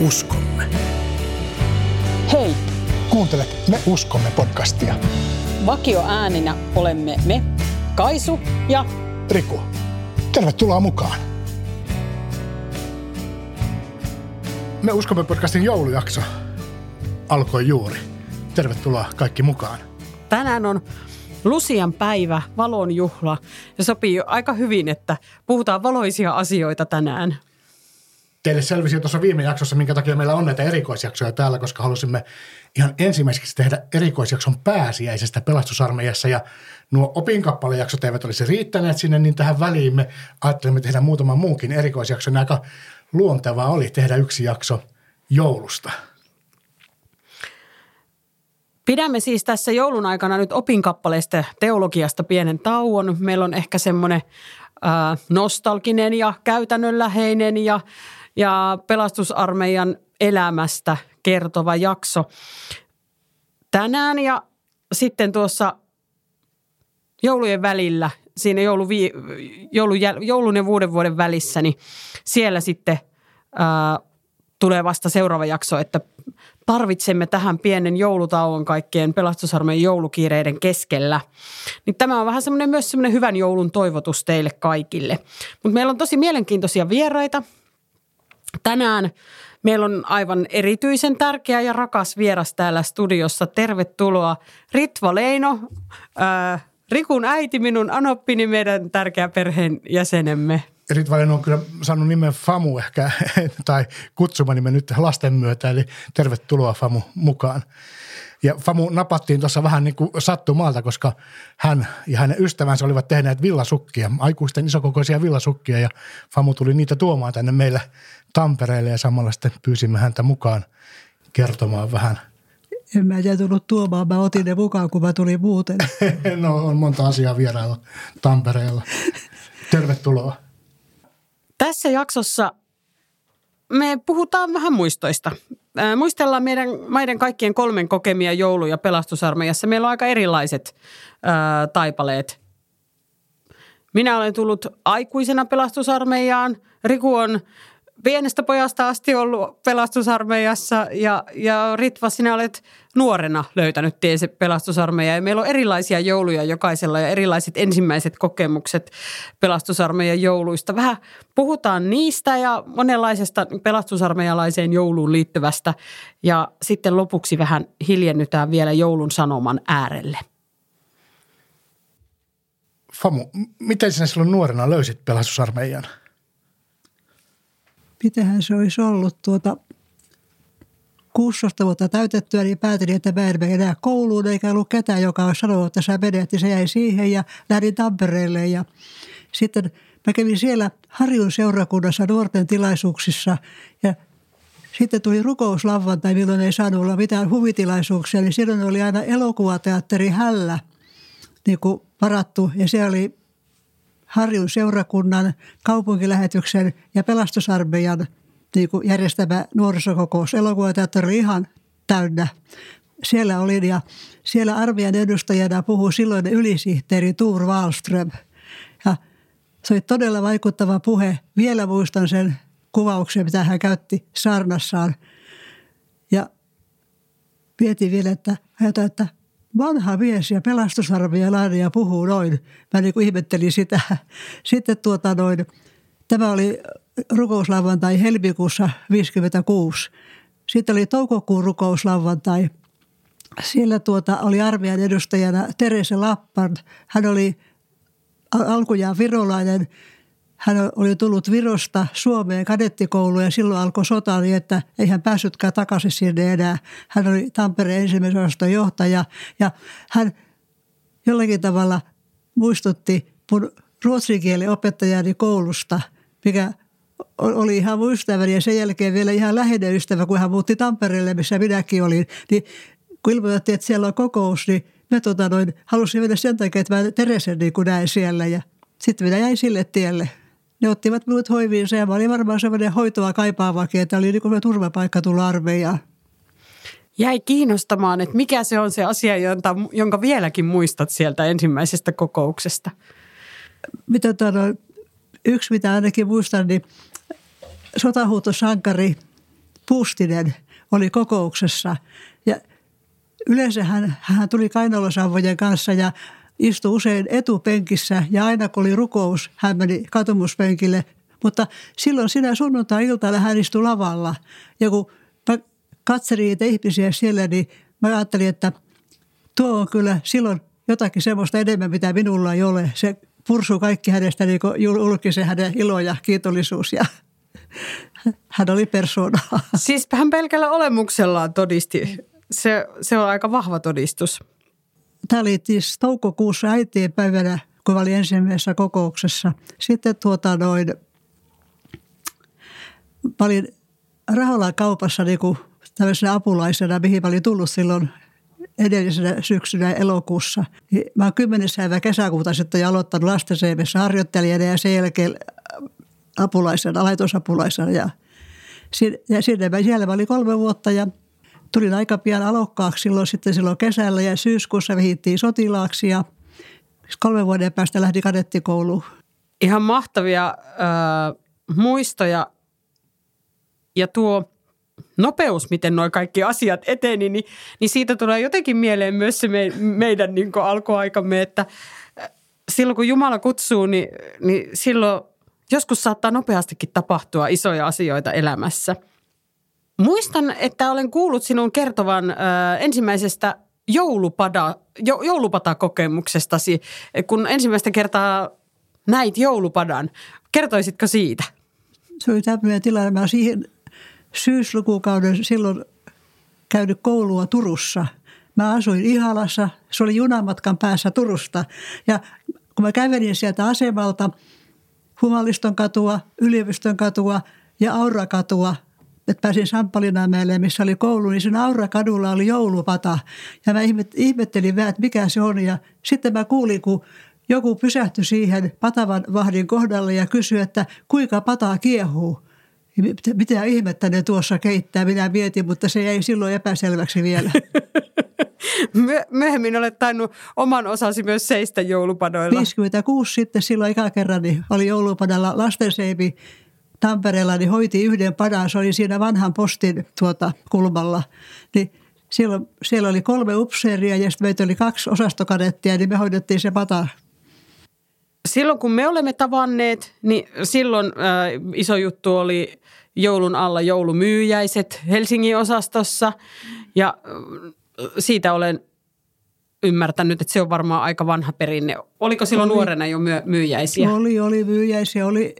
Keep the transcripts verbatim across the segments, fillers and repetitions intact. uskomme. Hei! Kuuntelet Me uskomme podcastia. Vakioääninä olemme me, Kaisu ja Riku. Tervetuloa mukaan. Me uskomme podcastin joulujakso alkoi juuri. Tervetuloa kaikki mukaan. Tänään on Lucian päivä, valon juhla. Ja sopii aika hyvin, että puhutaan valoisia asioita tänään. Teille selvisi jo tuossa viime jaksossa, minkä takia meillä on näitä erikoisjaksoja täällä, koska halusimme ihan ensimmäiseksi tehdä erikoisjakson pääsiäisestä Pelastusarmeijassa. Ja nuo opinkappalejaksot eivät olisi riittäneet sinne, niin tähän väliin me ajattelimme tehdä muutaman muunkin erikoisjakson. Aika luontevaa oli tehdä yksi jakso joulusta. Pidämme siis tässä joulun aikana nyt opinkappaleista teologiasta pienen tauon. Meillä on ehkä semmoinen äh, nostalginen ja käytännönläheinen ja, ja pelastusarmeijan elämästä kertova jakso tänään. Ja sitten tuossa joulujen välillä, siinä jouluvi, joulu, joulun ja vuoden vuoden välissä, niin siellä sitten äh, tulee vasta seuraava jakso, että tarvitsemme tähän pienen joulutauon kaikkien pelastusarmeijan joulukiireiden keskellä. Niin tämä on vähän semmoinen myös semmoinen hyvän joulun toivotus teille kaikille. Mutta meillä on tosi mielenkiintoisia vieraita. Tänään meillä on aivan erityisen tärkeä ja rakas vieras täällä studiossa. Tervetuloa Ritva Leino, ää, Rikun äiti, minun anoppini, meidän tärkeä perheen jäsenemme. Ritva Leino on kyllä saanut nimen Famu ehkä, tai kutsumanimen nyt lasten myötä, eli tervetuloa Famu mukaan. Ja Famu napattiin tuossa vähän niin kuin sattumalta, koska hän ja hänen ystävänsä olivat tehneet villasukkia, aikuisten isokokoisia villasukkia, ja Famu tuli niitä tuomaan tänne meillä Tampereelle, ja samalla sitten pyysimme häntä mukaan kertomaan vähän. En mä en tullut tuomaan, mä otin ne mukaan, kun mä tulin muuten. No on monta asiaa vierailla Tampereella. Tervetuloa. Tässä jaksossa me puhutaan vähän muistoista. Muistellaan meidän maiden kaikkien kolmen kokemia jouluja pelastusarmeijassa. Meillä on aika erilaiset ää, taipaleet. Minä olen tullut aikuisena pelastusarmeijaan. Riku on pienestä pojasta asti ollut pelastusarmeijassa ja, ja Ritva, sinä olet nuorena löytänyt tiesi pelastusarmeijaa. Ja meillä on erilaisia jouluja jokaisella ja erilaiset ensimmäiset kokemukset pelastusarmeijan jouluista. Vähän puhutaan niistä ja monenlaisesta pelastusarmeijalaiseen jouluun liittyvästä ja sitten lopuksi vähän hiljennytään vielä joulun sanoman äärelle. Famu, miten sinä silloin nuorena löysit pelastusarmeijan? Mitähän se olisi ollut tuota kuusitoista vuotta täytettyä, niin päätin, että mä en mene enää kouluun, eikä ollut ketään, joka olisi sanonut, että sä menet, niin se jäi siihen ja lähdin Tampereelle. Ja sitten mä kävin siellä Harjun seurakunnassa nuorten tilaisuuksissa ja sitten tuli rukouslauantai, milloin ei saanut olla mitään huvitilaisuuksia, niin silloin oli aina elokuvateatteri Hällä niin kuin varattu ja se oli Harjun seurakunnan, kaupunkilähetyksen ja pelastusarmeijan niin kuin järjestämä nuorisokokous. Elokuvateatteri oli ihan täynnä. Siellä olin ja siellä armeijan edustajana puhui silloinen ylisihteeri Tour Wallström. Ja se oli todella vaikuttava puhe. Vielä muistan sen kuvauksen, mitä hän käytti saarnassaan. Ja mietin vielä, että ajattelen, että vanha mies ja pelastusarmeijalainen ja puhuu noin. Mä niin kuin ihmettelin sitä. Sitten tuota noin, tämä oli rukouslauantai helmikuussa viisikymmentäkuusi. Sitten oli toukokuun rukouslauantai. Siellä tuota oli armeijan edustajana Therese Lappard. Hän oli alkujaan virolainen. Hän oli tullut Virosta Suomeen kadettikouluun ja silloin alkoi sota niin, että ei hän päässytkään takaisin sinne enää. Hän oli Tampereen ensimmäisen osaston johtaja ja hän jollakin tavalla muistutti mun ruotsin kielen opettajani koulusta, mikä oli ihan mun ystäväni ja sen jälkeen vielä ihan läheinen ystävä, kun hän muutti Tampereelle, missä minäkin olin. Niin, kun ilmoitettiin, että siellä on kokous, niin mä tota noin, halusin mennä sen takia, että mä Theresen niin kuin näin siellä ja sitten minä jäin sille tielle. Ne ottivat minut hoiviinsa ja mä olin varmaan sellainen hoitoa kaipaavakin, että oli niin kuin turvapaikka tulla armeijaan. Jäi kiinnostamaan, että mikä se on se asia, jonka vieläkin muistat sieltä ensimmäisestä kokouksesta. Mitä tano, yksi, mitä ainakin muistan, niin sotahuutosankari Puustinen oli kokouksessa ja yleensä hän, hän tuli Kainalosavojen kanssa ja istui usein etupenkissä ja aina kun oli rukous, hän meni katumuspenkille. Mutta silloin sinä sunnuntai-iltana hän istui lavalla ja kun mä katselin niitä ihmisiä siellä, niin mä ajattelin, että tuo on kyllä silloin jotakin semmoista enemmän, mitä minulla ei ole. Se pursuu kaikki hänestä niin kuin julkisen hänen ilo ja kiitollisuus ja hän oli persoona. Siis hän pelkällä olemuksellaan todisti. Se, se on aika vahva todistus. Tämä oli siis toukokuussa äitien päivänä, kun olin ensimmäisessä kokouksessa. Sitten tuota noin, mä olin Raholan kaupassa niin kuin tämmöisenä apulaisena, mihin mä olin tullut silloin edellisenä syksynä elokuussa. Mä oon kymmenes päivä kesäkuuta sitten jo aloittanut lastenseimessä harjoittelijana ja sen jälkeen apulaisena, laitosapulaisena. Ja, ja sinne mä, siellä mä olin kolme vuotta ja tulin aika pian alokkaaksi silloin, sitten silloin kesällä ja syyskuussa vihittiin sotilaaksi ja kolmen vuoden päästä lähdin kadettikouluun. Ihan mahtavia äh, muistoja ja tuo nopeus, miten nuo kaikki asiat eteni, niin, niin siitä tulee jotenkin mieleen myös se me, meidän niin kuin alkuaikamme, että silloin kun Jumala kutsuu, niin, niin silloin joskus saattaa nopeastikin tapahtua isoja asioita elämässä. Muistan, että olen kuullut sinun kertovan ö, ensimmäisestä joulupada, joulupatakokemuksestasi, kun ensimmäistä kertaa näit joulupadan. Kertoisitko siitä? Se oli tämmöinen tilanne. Mä siihen syyslukukauden silloin käynyt koulua Turussa. Mä asuin Ihalassa. Se oli junamatkan päässä Turusta. Ja kun mä kävelin sieltä asemalta Humaliston katua, Yliopiston katua ja Aurakatua, että pääsin Sampalinaamäelle, missä oli koulu, niin siinä Aurakadulla oli joulupata. Ja mä ihmettelin vähän, että mikä se on. Ja sitten mä kuulin, kun joku pysähtyi siihen patavan vahdin kohdalle ja kysyi, että kuinka pataa kiehuu. Mitä ihmettä ne tuossa keittää, minä mietin, mutta se ei silloin epäselväksi vielä. Myöhemmin olet tainnut oman osasi myös seistä joulupadoilla. viisikymmentäkuusi sitten silloin ikäkerran niin oli joulupadalla lastenseimi. Tampereella niin hoiti yhden padan, se oli siinä vanhan postin tuota, kulmalla. Niin siellä, siellä oli kolme upseeria ja sitten meitä oli kaksi osastokadettia, niin me hoidettiin se pata. Silloin kun me olemme tavanneet, niin silloin äh, iso juttu oli joulun alla joulumyyjäiset Helsingin osastossa. Ja äh, siitä olen ymmärtänyt, että se on varmaan aika vanha perinne. Oliko silloin oli, nuorena jo myö, myyjäisiä? Oli, oli myyjäisiä, oli.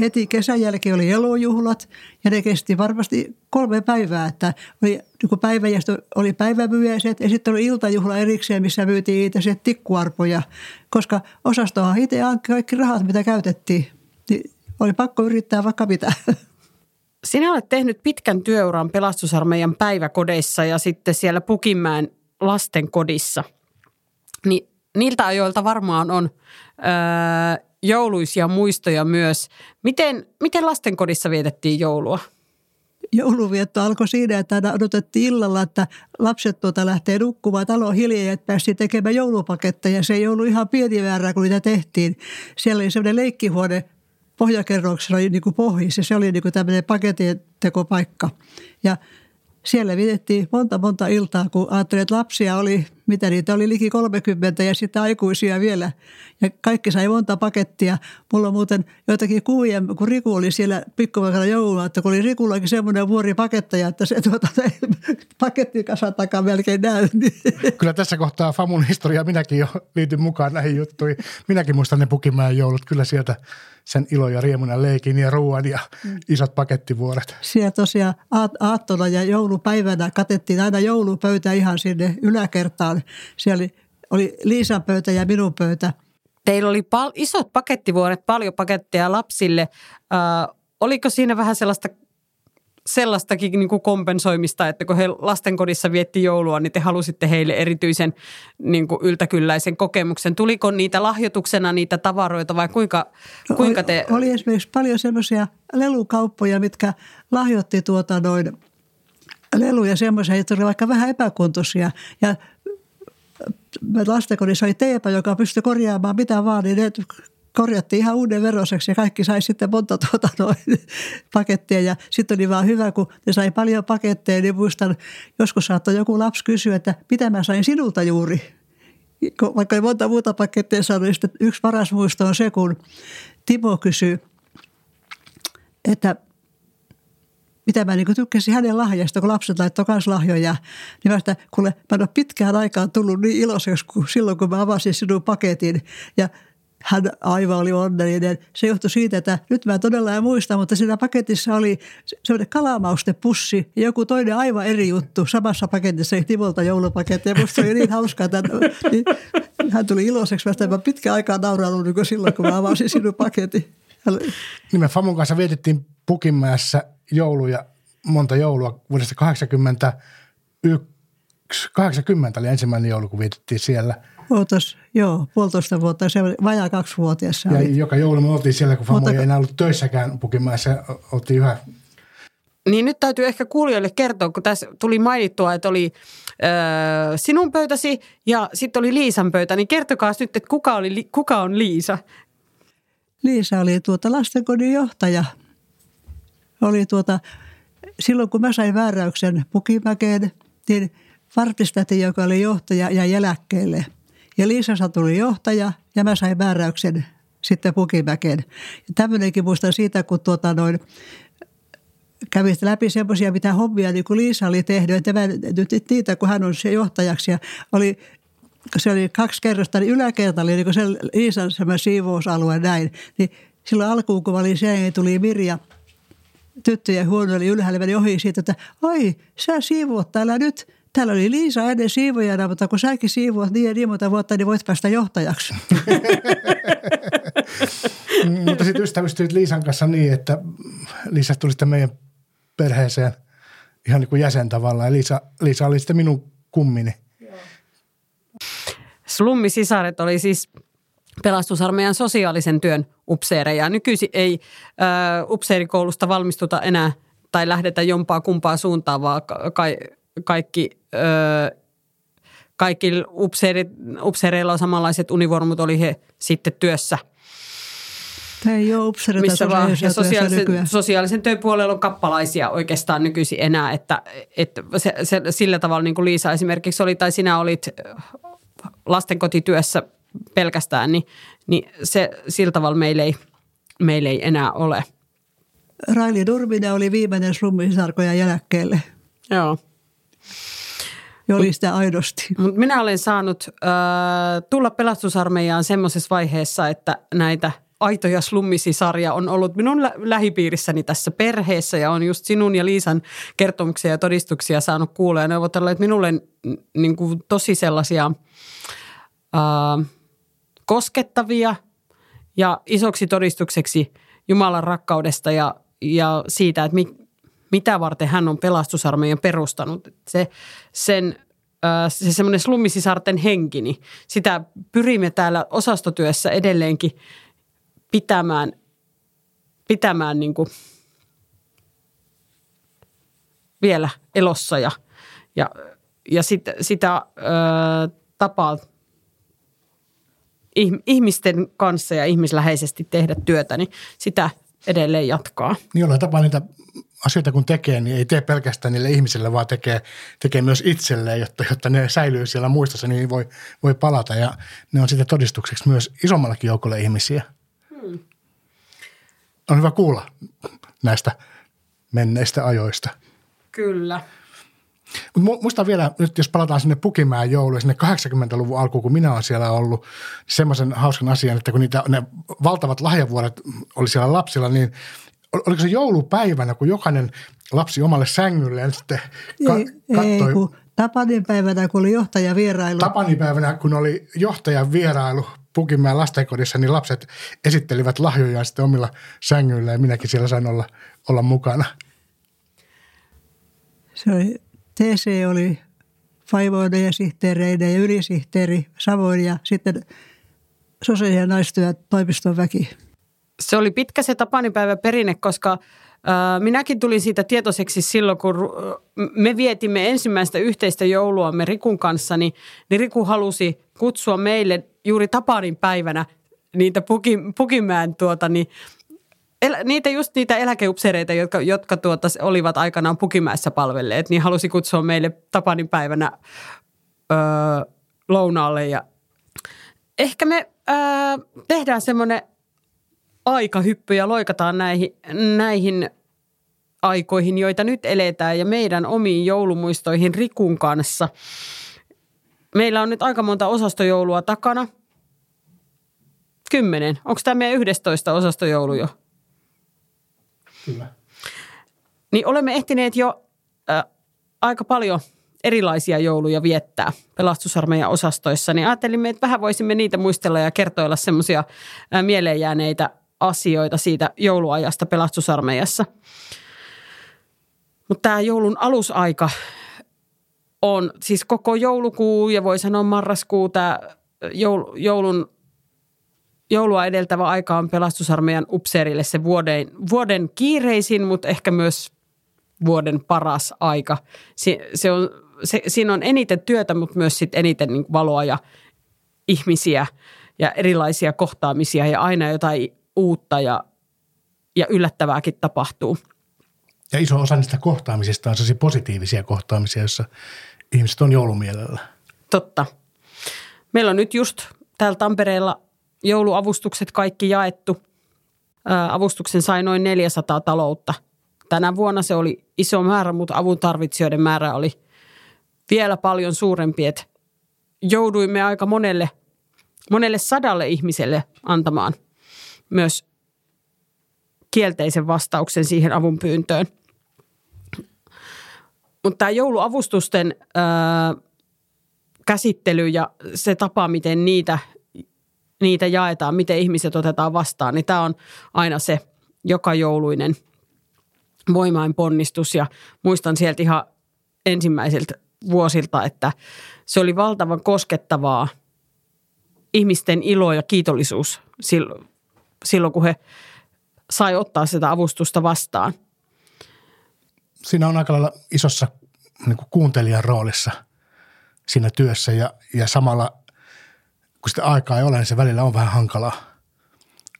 Heti kesän jälkeen oli elojuhlat ja ne kesti varmasti kolme päivää, että oli, niin päivä, ja oli päivämyyjäiset ja sitten oli iltajuhla erikseen, missä myytiin itse tikkuarpoja, koska osastohan itse hankki kaikki rahat, mitä käytettiin, niin oli pakko yrittää vaikka mitä. Sinä olet tehnyt pitkän työuran Pelastusarmeijan päiväkodeissa ja sitten siellä Pukinmäen lastenkodissa, niin niiltä ajoilta varmaan on Öö, jouluisia muistoja myös. Miten, miten lastenkodissa vietettiin joulua? Jouluvietto alkoi siinä, että aina odotettiin illalla, että lapset tuota lähtee nukkumaan talon hiljaa, että päästiin tekemään joulupaketta. Ja se ei ollut ihan pieni määrä, kun niitä tehtiin. Siellä oli sellainen leikkihuone pohjakerroksella niin kuin pohjissa. Se oli niin kuin tämmöinen paketin tekopaikka. Ja siellä vietettiin monta, monta iltaa, kun ajattelin, että lapsia oli, mitä niitä oli, liki kolmekymmentä ja sitten aikuisia vielä. Ja kaikki sai monta pakettia. Mulla on muuten joitakin kuvia, kun Riku oli siellä pikkuvaikalla joulua, että kun oli Rikullakin semmoinen vuori paketteja, että se tuota, pakettikasa takaa melkein näy. Kyllä tässä kohtaa Famun historiaa minäkin jo liityn mukaan näihin juttuihin. Minäkin muistan ne Pukinmäen joulut, kyllä sieltä sen ilo ja riemun ja leikin ja ruoan ja isot pakettivuoret. Siellä tosiaan aattona ja joulupäivänä katettiin aina joulupöytä ihan sinne yläkertaan. Siellä oli, oli Liisan pöytä ja minun pöytä. Teillä oli pal- isot pakettivuoret, paljon paketteja lapsille. Ö, oliko siinä vähän sellaista, sellaistakin niin kuin kompensoimista, että kun he lastenkodissa vietti joulua, niin te halusitte heille erityisen niin kuin yltäkylläisen kokemuksen. Tuliko niitä lahjoituksena niitä tavaroita vai kuinka, kuinka te... Oli, oli esimerkiksi paljon semmoisia lelukauppoja, mitkä lahjoitti tuota noin leluja semmoisia, jotka oli vaikka vähän epäkuntoisia ja lastenkodissa oli teepä, joka pystyi korjaamaan mitä vaan, niin ne korjattiin ihan uuden veroseksi ja kaikki sai sitten monta tuota noin pakettia. Ja sitten oli vaan hyvä, kun ne sai paljon paketteja, niin muistan, joskus saattoi joku lapsi kysyä, että mitä mä sain sinulta juuri. Vaikka ei monta muuta pakettia saanut, niin sitten yksi paras muisto on se, kun Timo kysyi, että mitä mä niin tykkäsin hänen lahjasta, kun lapset laittoi myös lahjoja. Niin mä sitä, kuule, mä en ole pitkään aikaan tullut niin iloiseksi kuin silloin, kun mä avasin sinun paketin. Ja hän aivan oli onnellinen. Se johtui siitä, että nyt mä todella en muista, mutta siinä paketissa oli sellainen kalamaustepussi ja joku toinen aivan eri juttu. Samassa paketissa ei Timolta joulupaketti. Ja musta oli niin hauskaa. Tämän, niin hän tuli iloiseksi. Mä sitä, mä pitkään aikaa naurannut niin kuin silloin, kun mä avasin sinun paketin. Niin me Famon kanssa vietettiin Pukinmäessä jouluja, monta joulua vuodesta kahdeksankymmentäyksi, kahdeksankymmentä oli ensimmäinen joulu, kun vietettiin siellä. Ootas, joo, puolitoista vuotta, se oli vajaa kaksivuotias. Ja olit. Joka joulu me oltiin siellä, kun Famo Mutta... ei enää ollut töissäkään Pukinmäessä, oltiin yhä. Niin nyt täytyy ehkä kuulijoille kertoa, kun tässä tuli mainittua, että oli öö, sinun pöytäsi ja sitten oli Liisan pöytä, niin kertokaa nyt, että kuka, oli, kuka on Liisa? Liisa oli tuota lastenkodin johtaja. Oli tuota, silloin kun mä sain vääräyksen Pukinmäkeen, niin Vartistäti, joka oli johtaja, jäi eläkkeelle. Ja Liisassa tuli johtaja ja mä sain vääräyksen sitten Pukinmäkeen. Ja tämmöinenkin muistan siitä, kun tuota noin, kävin läpi semmoisia, mitä hommia niin kuin Liisa oli tehnyt. Että mä nyt niitä, kun hän on se johtajaksi ja oli... Se oli kaksi kerrosta, niin yläkerta oli niin se Liisan siivousalue näin. Niin silloin alkuun, kun olin siellä, niin tuli Mirja, tyttöjen huone oli ylhäällä, meni ohi siitä, että oi, sä siivoat täällä nyt. Täällä oli Liisa ennen siivojana, mutta kun säkin siivoat niin ja niin monta vuotta, niin voit päästä johtajaksi. Mutta sitten ystävystyit Liisan kanssa niin, että Liisa tuli sitten meidän perheeseen ihan niin kuin jäsen tavallaan. Liisa, Liisa oli sitten minun kummini. Slummisisaret oli siis Pelastusarmeijan sosiaalisen työn upseereja. Nykyisin ei ö, upseerikoulusta valmistuta enää tai lähdetä jompaa kumpaa suuntaan, vaan ka- kaikki, ö, kaikki upseerit, upseereilla on samanlaiset univormut, oli he sitten työssä. Tämä ei ole upseereita sosiaalisen, sosiaalisen, sosiaalisen työn puolella on kappalaisia oikeastaan nykyisin enää, että, että se, se, sillä tavalla niin kuin Liisa esimerkiksi oli tai sinä olit... lastenkotityössä pelkästään, niin, niin se sillä tavalla meillä ei, meillä ei enää ole. Raili Durmina oli viimeinen slummisisarkoja jälkkeelle. Joo. Ja oli sitä aidosti. Mut minä olen saanut äh, tulla Pelastusarmeijaan semmoisessa vaiheessa, että näitä aitoja slummisisarja on ollut minun lä- lähipiirissäni tässä perheessä ja on just sinun ja Liisan kertomuksia ja todistuksia saanut kuulla ja neuvotella, että minulle niin kuin tosi sellaisia äh, koskettavia ja isoksi todistukseksi Jumalan rakkaudesta ja, ja siitä, että mi- mitä varten hän on Pelastusarmeijan perustanut. Se, sen, äh, se semmoinen slummisisarten henki, niin sitä pyrimme täällä osastotyössä edelleenkin pitämään, pitämään niin kuin vielä elossa ja, ja, ja sit, sitä ö, tapaa ihmisten kanssa ja ihmisläheisesti tehdä työtä, niin sitä edelleen jatkaa. Niin jollain tapaa niitä asioita kun tekee, niin ei tee pelkästään niille ihmisille, vaan tekee, tekee myös itselleen, jotta, jotta ne säilyy siellä muistossa, niin voi, voi palata. Ja ne on sitä todistukseksi myös isommallakin joukolle ihmisiä. On hyvä kuulla näistä menneistä ajoista. Kyllä. Mut muistan vielä, nyt jos palataan sinne Pukinmäen jouluun, sinne kahdeksankymmentäluvun alkuun, kun minä olen siellä ollut, semmoisen hauskan asian, että kun niitä, ne valtavat lahjavuoret oli siellä lapsilla, niin oliko se joulupäivänä, kun jokainen lapsi omalle sängylleen sitten ka- kattoi? Ei, kun Tapanin päivänä, kun oli johtajavierailu. Tapanin päivänä, kun oli johtajavierailu. Pukinmäen lastenkodissa, niin lapset esittelivät lahjojaan sitten omilla sängyillä ja minäkin siellä sain olla, olla mukana. Se oli, T C oli vaivoinen ja sihteereinen ja ylisihteeri samoin ja sitten sosiaali- ja naistyö toimiston väki. Se oli pitkä se Tapaninpäivän perinne, koska minäkin tulin siitä tietoiseksi silloin, kun me vietimme ensimmäistä yhteistä jouluamme Rikun kanssa, niin Riku halusi kutsua meille juuri Tapanin päivänä niitä Pukin, Pukinmäen tuota, niin, el, niitä just niitä eläkeupseereita, jotka, jotka tuota, olivat aikanaan Pukimäessä palvelleet, niin halusi kutsua meille Tapanin päivänä öö, lounaalle. Ja ehkä me öö, tehdään semmoinen aikahyppy ja loikataan näihin, näihin aikoihin, joita nyt eletään ja meidän omiin joulumuistoihin Rikun kanssa. Meillä on nyt aika monta osastojoulua takana. Kymmenen. Onko tämä meidän yhdestoista osastojoulu jo? Kyllä. Niin olemme ehtineet jo äh, aika paljon erilaisia jouluja viettää Pelastusarmeijan osastoissa. Niin ajattelimme, että vähän voisimme niitä muistella ja kertoilla semmoisia äh, mieleen jääneitä asioita siitä jouluajasta Pelastusarmeijassa. Mutta tämä joulun alusaika on siis koko joulukuu ja voi sanoa marraskuu, tämä joulun, joulua edeltävä aika on Pelastusarmeijan upseerille se vuoden, vuoden kiireisin, mutta ehkä myös vuoden paras aika. Si, se on, se, siinä on eniten työtä, mutta myös sit eniten niin valoa ja ihmisiä ja erilaisia kohtaamisia ja aina jotain uutta ja, ja yllättävääkin tapahtuu. Ja iso osa niistä kohtaamisista on sellaisia positiivisia kohtaamisia, joissa ihmiset on joulumielellä. Totta. Meillä on nyt just täällä Tampereella jouluavustukset kaikki jaettu. Ää, avustuksen sai noin neljäsataa taloutta. Tänä vuonna se oli iso määrä, mutta avun tarvitsijoiden määrä oli vielä paljon suurempi. Et jouduimme aika monelle, monelle sadalle ihmiselle antamaan myös kielteisen vastauksen siihen avunpyyntöön. Mutta tämä jouluavustusten öö, käsittely ja se tapa, miten niitä, niitä jaetaan, miten ihmiset otetaan vastaan, niin tämä on aina se joka jouluinen voimain ponnistus. Ja muistan sieltä ihan ensimmäiseltä vuosilta, että se oli valtavan koskettavaa ihmisten ilo ja kiitollisuus silloin, kun he sai ottaa sitä avustusta vastaan. Siinä on aika lailla isossa niin kuin kuuntelijan roolissa siinä työssä ja, ja samalla, kun sitä aikaa ei ole, niin se välillä on vähän hankalaa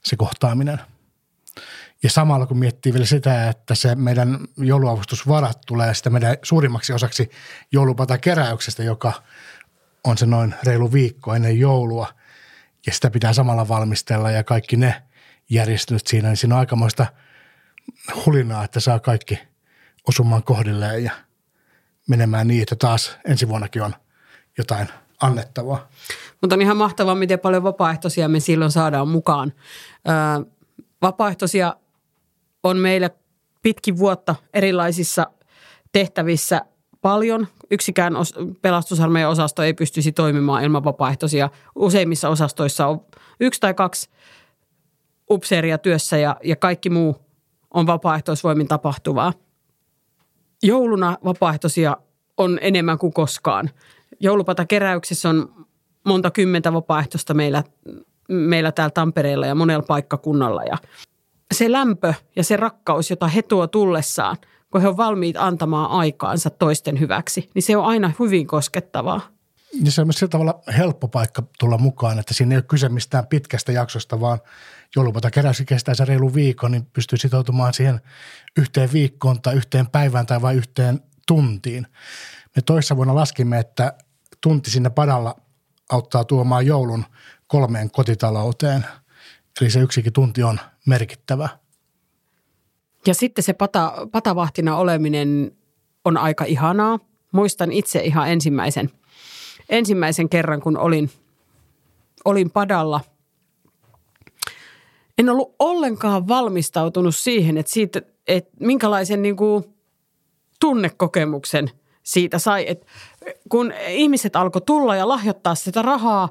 se kohtaaminen. Ja samalla, kun miettii vielä sitä, että se meidän jouluavustusvarat tulee sitä meidän suurimmaksi osaksi joulupatakeräyksestä, joka on se noin reilu viikko ennen joulua ja sitä pitää samalla valmistella ja kaikki ne järjestynyt siinä, niin siinä on aikamoista hulinaa, että saa kaikki osumaan kohdilleen ja menemään niin, että taas ensi vuonnakin on jotain annettavaa. Mutta on ihan mahtavaa, miten paljon vapaaehtoisia me silloin saadaan mukaan. Öö, vapaaehtoisia on meillä pitkin vuotta erilaisissa tehtävissä paljon. Yksikään os- Pelastusarmeijan osasto ei pystyisi toimimaan ilman vapaaehtoisia. Useimmissa osastoissa on yksi tai kaksi upseeria työssä ja, ja kaikki muu on vapaaehtoisvoimin tapahtuvaa. Jouluna vapaaehtoisia on enemmän kuin koskaan. Joulupatakeräyksessä on monta kymmentä vapaaehtoista meillä, meillä täällä Tampereella ja monella paikkakunnalla. Ja se lämpö ja se rakkaus, jota he tuo tullessaan, kun he on valmiit antamaan aikaansa toisten hyväksi, niin se on aina hyvin koskettavaa. Ja se on myös sillä tavalla helppo paikka tulla mukaan, että siinä ei ole kyse mistään pitkästä jaksosta, vaan joulupatakeräys kestää se reilu viikon, niin pystyy sitoutumaan siihen yhteen viikkoon tai yhteen päivään tai vain yhteen tuntiin. Me toissa vuonna laskimme, että tunti sinne padalla auttaa tuomaan joulun kolmeen kotitalouteen, eli se yksikin tunti on merkittävä. Ja sitten se pata, patavahtina oleminen on aika ihanaa. Muistan itse ihan ensimmäisen. Ensimmäisen kerran, kun olin, olin padalla, en ollut ollenkaan valmistautunut siihen, että, siitä, että minkälaisen niin kuin tunnekokemuksen siitä sai. Että kun ihmiset alkoi tulla ja lahjoittaa sitä rahaa,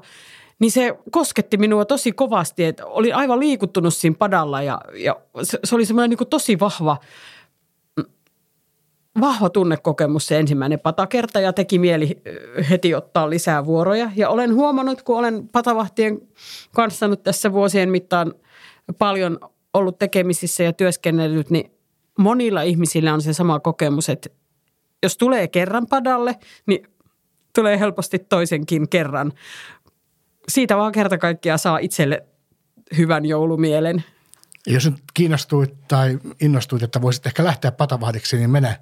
niin se kosketti minua tosi kovasti. Että olin aivan liikuttunut siinä padalla ja, ja se oli semmoinen niin kuin tosi vahva, Vahva tunnekokemus se ensimmäinen patakerta ja teki mieli heti ottaa lisää vuoroja. Ja olen huomannut, kun olen patavahtien kanssa nyt tässä vuosien mittaan paljon ollut tekemisissä ja työskennellyt, niin monilla ihmisillä on se sama kokemus, että jos tulee kerran padalle, niin tulee helposti toisenkin kerran. Siitä vaan kerta kaikkiaan saa itselle hyvän joulumielen. Jos nyt kiinnostuit tai innostuit, että voisit ehkä lähteä patavahdiksi, niin mene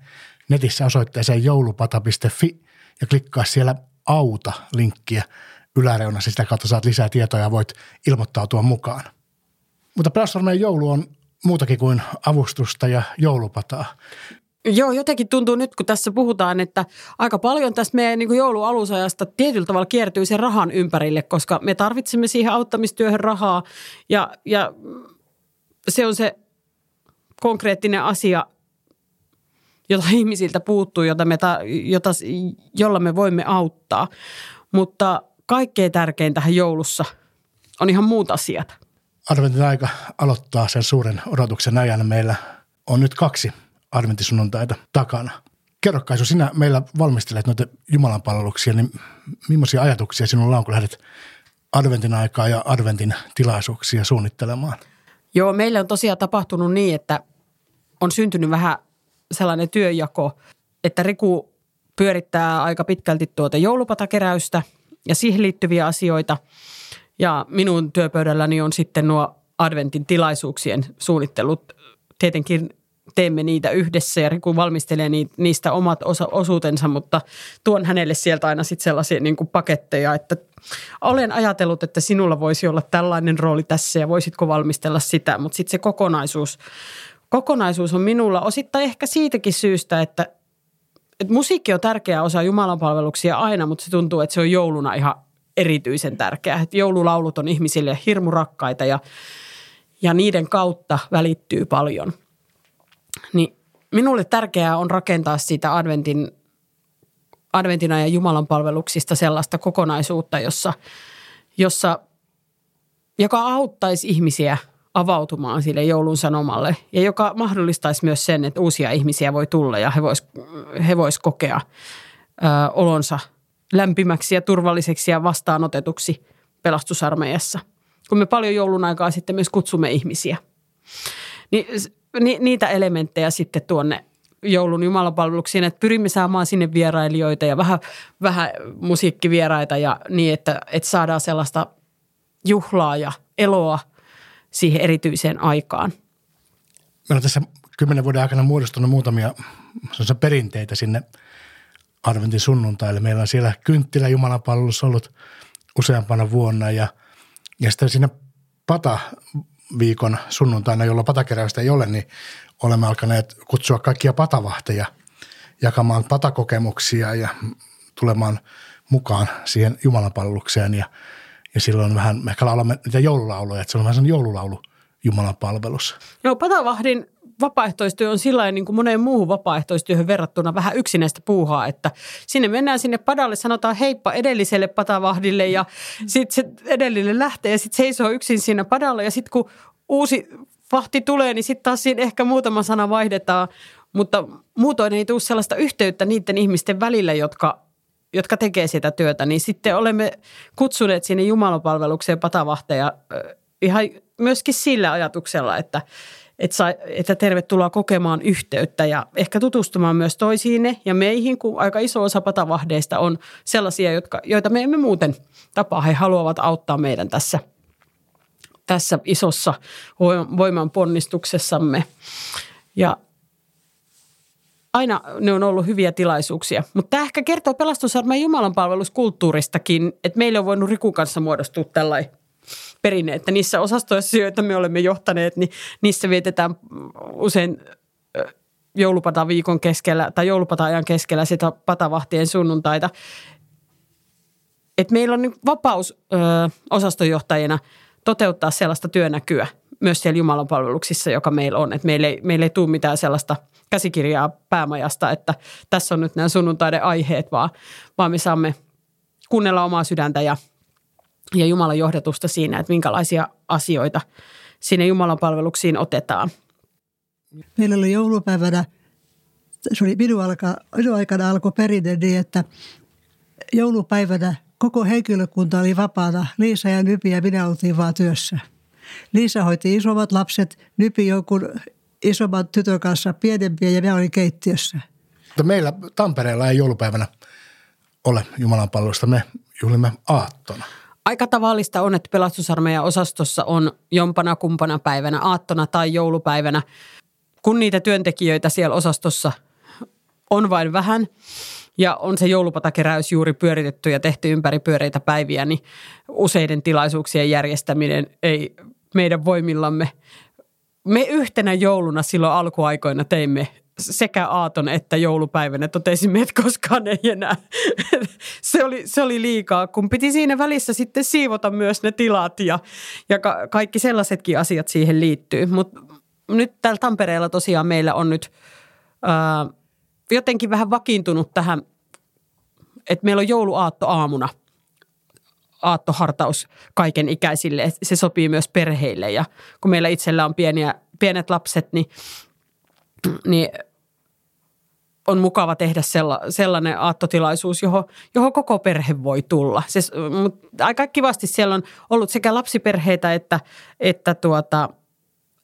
netissä osoitteeseen joulupata piste fi ja klikkaa siellä auta-linkkiä yläreunassa. Sitä kautta saat lisää tietoja ja voit ilmoittautua mukaan. Mutta Pelastusarmeijan joulu on muutakin kuin avustusta ja joulupataa. Joo, jotenkin tuntuu nyt, kun tässä puhutaan, että aika paljon tästä meidän niin kuin joulualusajasta tietyllä tavalla kiertyy sen rahan ympärille, koska me tarvitsemme siihen auttamistyöhön rahaa ja, ja se on se konkreettinen asia, jota ihmisiltä puuttuu, jota me ta, jota, jolla me voimme auttaa. Mutta kaikkein tärkeintähän joulussa on ihan muut asiat. Adventin aika aloittaa sen suuren odotuksen ajan. Meillä on nyt kaksi adventtisununtaita takana. Kerro Kaisu, sinä meillä valmistelet noita jumalanpalveluksia, niin millaisia ajatuksia sinulla on, kun lähdet adventin aikaa ja adventin tilaisuuksia suunnittelemaan? Joo, meillä on tosiaan tapahtunut niin, että on syntynyt vähän sellainen työjako, että Riku pyörittää aika pitkälti tuota joulupatakeräystä ja siihen liittyviä asioita. Ja minun työpöydälläni on sitten nuo adventin tilaisuuksien suunnittelut. Tietenkin teemme niitä yhdessä ja Riku valmistelee niistä omat osa- osuutensa, mutta tuon hänelle sieltä aina sitten sellaisia niin kuin paketteja, että olen ajatellut, että sinulla voisi olla tällainen rooli tässä ja voisitko valmistella sitä, mutta sitten se kokonaisuus, kokonaisuus on minulla osittain ehkä siitäkin syystä, että, että musiikki on tärkeä osa jumalanpalveluksia aina, mutta se tuntuu, että se on jouluna ihan erityisen tärkeää. Että joululaulut on ihmisille hirmu rakkaita ja, ja niiden kautta välittyy paljon. Niin minulle tärkeää on rakentaa siitä adventin, adventin ja Jumalan palveluksista sellaista kokonaisuutta, jossa, jossa, joka auttaisi ihmisiä avautumaan sille joulun sanomalle ja joka mahdollistaisi myös sen, että uusia ihmisiä voi tulla ja he vois, he vois kokea ö, olonsa lämpimäksi ja turvalliseksi ja vastaanotetuksi Pelastusarmeijassa, kun me paljon joulun aikaa sitten myös kutsumme ihmisiä. Ni, ni, niitä elementtejä sitten tuonne joulun jumalapalveluksiin, että pyrimme saamaan sinne vierailijoita ja vähän, vähän musiikkivieraita ja niin, että, että saadaan sellaista juhlaa ja eloa siihen erityiseen aikaan. Meillä on tässä kymmenen vuoden aikana muodostunut muutamia perinteitä sinne adventin sunnuntaille. Meillä on siellä kynttilä jumalanpalvelus ollut useampana vuonna ja, ja sitten siinä pataviikon sunnuntaina, jolloin patakeräystä ei ole, niin olemme alkaneet kutsua kaikkia patavahteja jakamaan patakokemuksia ja tulemaan mukaan siihen jumalanpalvelukseen ja, ja silloin vähän, me ehkä laulamme niitä joululauloja, että se on vähän sellainen joululaulu jumalanpalvelus. Joo, patavahdin vapaaehtoistyö on sillä tavalla niin kuin moneen muuhun vapaaehtoistyöhön verrattuna vähän yksinäistä puuhaa, että sinne mennään sinne padalle, sanotaan heippa edelliselle patavahdille ja sitten se edellinen lähtee ja sitten seisoo yksin siinä padalla ja sitten kun uusi vahti tulee, niin sitten taas siinä ehkä muutama sana vaihdetaan, mutta muutoin ei tule sellaista yhteyttä niiden ihmisten välillä, jotka, jotka tekee sitä työtä, niin sitten olemme kutsuneet sinne jumalapalvelukseen patavahteja ihan myöskin sillä ajatuksella, että että tervetuloa kokemaan yhteyttä ja ehkä tutustumaan myös toisiinne ja meihin, kun aika iso osa patavahdeista on sellaisia, jotka, joita me emme muuten tapaa. He haluavat auttaa meidän tässä, tässä isossa voimanponnistuksessamme ja aina ne on ollut hyviä tilaisuuksia, mutta tämä ehkä kertoo Pelastusarmeijan jumalanpalveluskulttuuristakin, että meillä on voinut Rikun kanssa muodostua tällainen perinne, että niissä osastoissa, joita me olemme johtaneet, niin niissä vietetään usein joulupataviikon keskellä tai joulupata-ajan keskellä sitä patavahtien sunnuntaita. Et meillä on vapaus ö, osastonjohtajina toteuttaa sellaista työnäkyä myös siellä jumalanpalveluksissa, joka meillä on. Et meillä ei, meillä ei tule mitään sellaista käsikirjaa päämajasta, että tässä on nyt nämä sunnuntaiden aiheet, vaan, vaan me saamme kuunnella omaa sydäntä ja Ja Jumalan johdatusta siinä, että minkälaisia asioita sinne Jumalan palveluksiin otetaan. Meillä oli joulupäivänä, se oli minun, alka, minun aikana alkoi perinne niin, että joulupäivänä koko henkilökunta oli vapaana. Liisa ja Nypi ja minä oltiin vaan työssä. Liisa hoiti isommat lapset, Nypi jonkun isomman tytön kanssa pienempiä ja minä olin keittiössä. Meillä Tampereella ei joulupäivänä ole Jumalan palvelusta, me juhlimme aattona. Aika tavallista on, että Pelastusarmeijan osastossa on jompana kumpana päivänä, aattona tai joulupäivänä, kun niitä työntekijöitä siellä osastossa on vain vähän ja on se joulupatakeräys juuri pyöritetty ja tehty ympäri pyöreitä päiviä, niin useiden tilaisuuksien järjestäminen ei meidän voimillamme. Me yhtenä jouluna silloin alkuaikoina teimme sekä aaton että joulupäivänä, totesimme, että koskaan ei enää. Se oli, se oli liikaa, kun piti siinä välissä sitten siivota myös ne tilat ja, ja ka- kaikki sellaisetkin asiat siihen liittyy. Mutta nyt täällä Tampereella tosiaan meillä on nyt ää, jotenkin vähän vakiintunut tähän, että meillä on jouluaatto aamuna. Aattohartaus kaiken ikäisille. Se sopii myös perheille ja kun meillä itsellä on pieniä, pienet lapset, niin, niin on mukava tehdä sella, sellainen aattotilaisuus, johon, johon koko perhe voi tulla. Se, aika kivasti siellä on ollut sekä lapsiperheitä että, että tuota,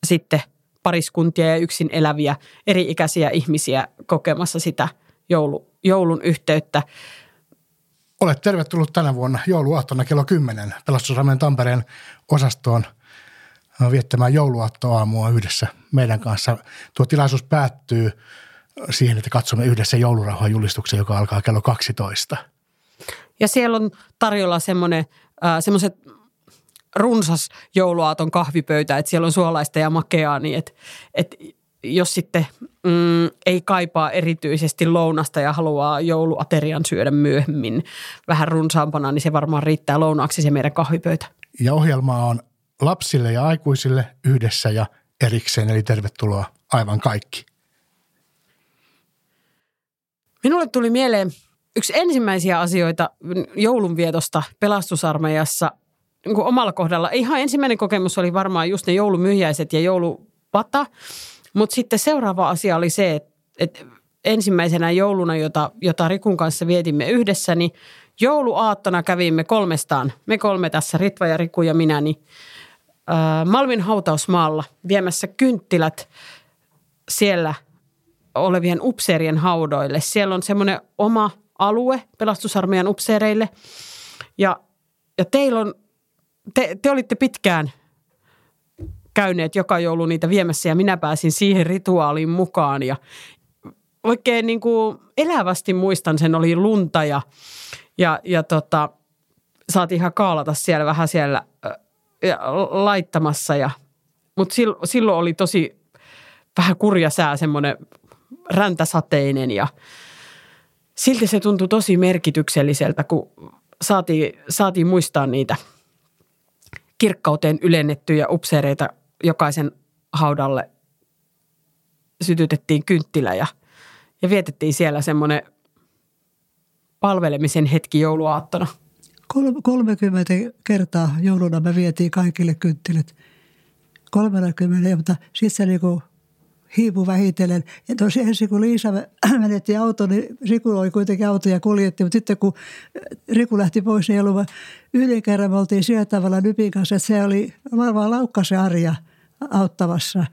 sitten pariskuntia ja yksin eläviä eri-ikäisiä ihmisiä kokemassa sitä joulu, joulun yhteyttä. Olet tervetullut tänä vuonna jouluaattona kello kymmenen Pelastusarmeijan Tampereen osastoon viettämään jouluaattoaamua yhdessä meidän kanssa. Tuo tilaisuus päättyy siihen, että katsomme yhdessä joulurauhan julistuksen, joka alkaa kello kaksitoista. Ja siellä on tarjolla semmoinen, äh, semmoiset runsas jouluaaton kahvipöytä, että siellä on suolaista ja makeaa, niin että et, jos sitten mm, ei kaipaa erityisesti lounasta ja haluaa jouluaterian syödä myöhemmin vähän runsaampana, niin se varmaan riittää lounaaksi se meidän kahvipöytä. Ja ohjelmaa on lapsille ja aikuisille yhdessä ja erikseen, eli tervetuloa aivan kaikki. Minulle tuli mieleen yksi ensimmäisiä asioita joulunvietosta Pelastusarmeijassa. Niin kuin omalla kohdalla ihan ensimmäinen kokemus oli varmaan just ne joulumyhjäiset ja joulupata. Mutta sitten seuraava asia oli se, että et ensimmäisenä jouluna, jota, jota Rikun kanssa vietimme yhdessä, niin jouluaattona kävimme kolmestaan, me kolme tässä, Ritva ja Riku ja minä, niin ää, Malmin hautausmaalla viemässä kynttilät siellä olevien upseerien haudoille. Siellä on semmoinen oma alue Pelastusarmeijan upseereille ja, ja teillä on, te, te olitte pitkään käyneet joka joulu niitä viemässä ja minä pääsin siihen rituaaliin mukaan ja oikein niin kuin elävästi muistan, sen oli lunta ja, ja, ja tota, saatiin ihan kaalata siellä vähän siellä ja, laittamassa. Ja, mutta sillo, silloin oli tosi vähän kurja sää, semmoinen räntäsateinen ja silti se tuntui tosi merkitykselliseltä, kun saatiin, saatiin muistaa niitä kirkkauteen ylennettyjä upseereita. Jokaisen haudalle sytytettiin kynttilä ja, ja vietettiin siellä semmoinen palvelemisen hetki jouluaattona. kolmekymmentä kertaa jouluna me vietiin kaikille kynttilät. kolmekymmentä, mutta sitten se niinku hiipui vähitellen. Ja tosiaan ensin kun Liisa menettiin autoon, niin Riku oli kuitenkin auto ja kuljetti. Mutta sitten kun Riku lähti pois, niin ei ollut. Yhden kerran me oltiin sillä tavalla Nypin kanssa, että se oli varmaan Laukka se Arja auttamassa.